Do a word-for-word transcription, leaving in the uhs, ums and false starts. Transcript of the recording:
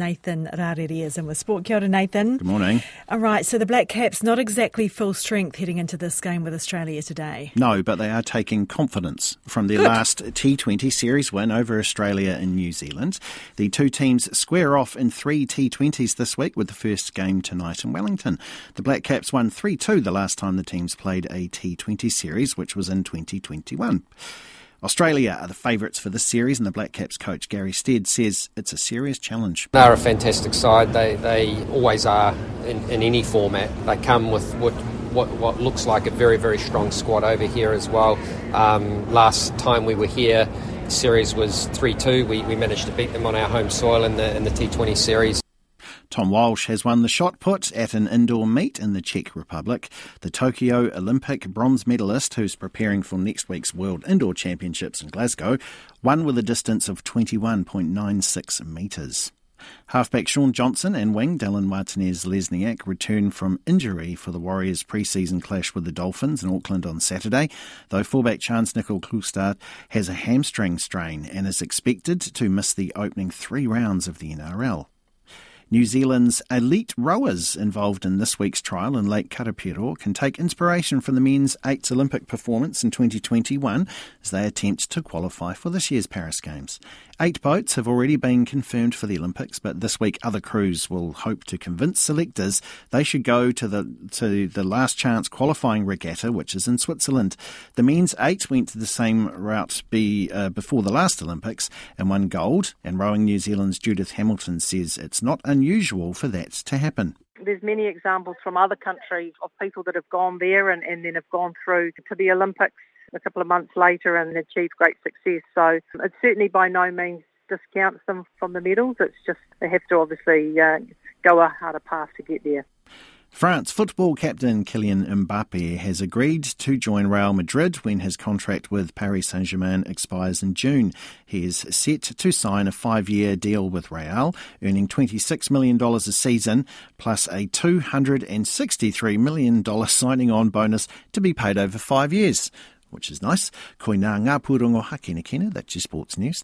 Nathan Rarere is in with Sport. Kia ora, Nathan. Good morning. All right, so the Black Caps not exactly full strength heading into this game with Australia today. No, but they are taking confidence from their Good. last T twenty series win over Australia and New Zealand. The two teams square off in three T twenties this week with the first game tonight in Wellington. The Black Caps won three two the last time the teams played a T twenty series, which was in twenty twenty-one. Australia are the favourites for this series, and the Black Caps coach Gary Stead says it's a serious challenge. They're a fantastic side. They they always are in, in any format. They come with what, what what looks like a very, very strong squad over here as well. Um, last time we were here, the series was three two. We, we managed to beat them on our home soil in the in the T twenty series. Tom Walsh has won the shot put at an indoor meet in the Czech Republic. The Tokyo Olympic bronze medalist, who's preparing for next week's World Indoor Championships in Glasgow, won with a distance of twenty-one point nine six metres. Halfback Sean Johnson and wing Dylan Martinez-Lesniak return from injury for the Warriors' pre-season clash with the Dolphins in Auckland on Saturday, though fullback Chance Nicol Kloustad has a hamstring strain and is expected to miss the opening three rounds of the N R L. New Zealand's elite rowers involved in this week's trial in Lake Karapiro can take inspiration from the men's eights Olympic performance in twenty twenty-one as they attempt to qualify for this year's Paris Games. Eight boats have already been confirmed for the Olympics, but this week other crews will hope to convince selectors they should go to the to the last chance qualifying regatta, which is in Switzerland. The men's eight went the same route be, uh, before the last Olympics and won gold, and rowing New Zealand's Judith Hamilton says it's not unusual. unusual for that to happen. There's many examples from other countries of people that have gone there and, and then have gone through to the Olympics a couple of months later and achieved great success. So it certainly by no means discounts them from the medals. It's just they have to obviously uh, go a harder path to get there. France football captain Kylian Mbappe has agreed to join Real Madrid when his contract with Paris Saint-Germain expires in June. He is set to sign a five-year deal with Real, earning twenty-six million dollars a season, plus a two hundred sixty-three million dollars signing-on bonus to be paid over five years, which is nice. Koinā ngā pūrongo hake ne kēnā, that's your sports news.